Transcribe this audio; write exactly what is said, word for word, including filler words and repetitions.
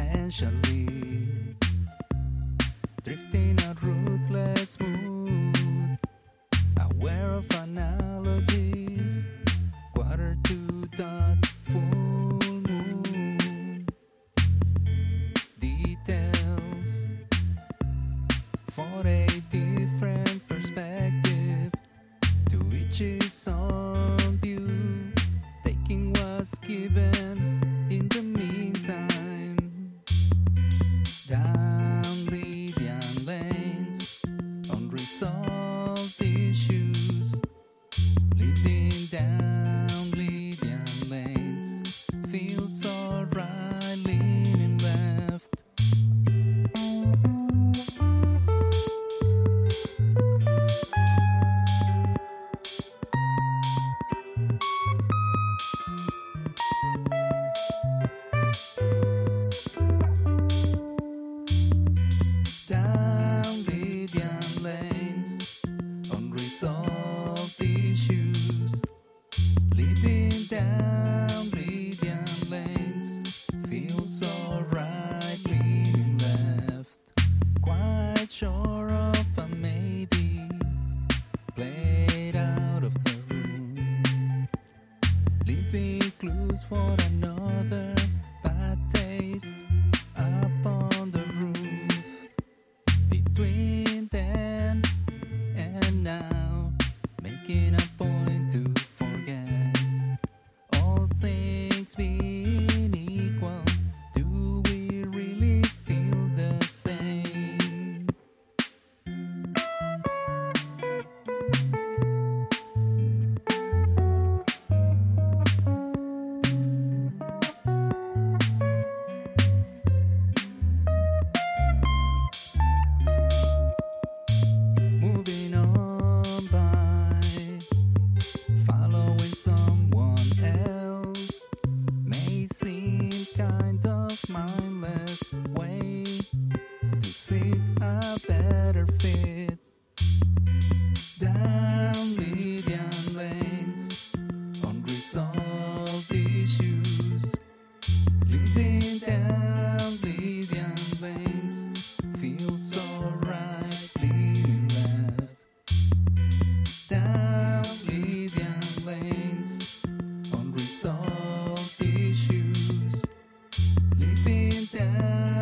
essentially drifting a ruthless mood, aware of analogies, quarter to dot full moon, details for a different perspective, to which is on view, taking what's given. In the meantime, down Lydian lanes, unresolved issues, leading down Lydian lanes, feels alright, leaning left. Down Lydian lanes, unresolved issues, leading down Lydian lanes, feels alright, leaning left, quite sure of a maybe, played out of the room, leaving clues for another bad taste up on the roof. Between then and now, making a point to forget. All things being equal, do we really feel the same? Down Lydian lanes, unresolved issues, leading down.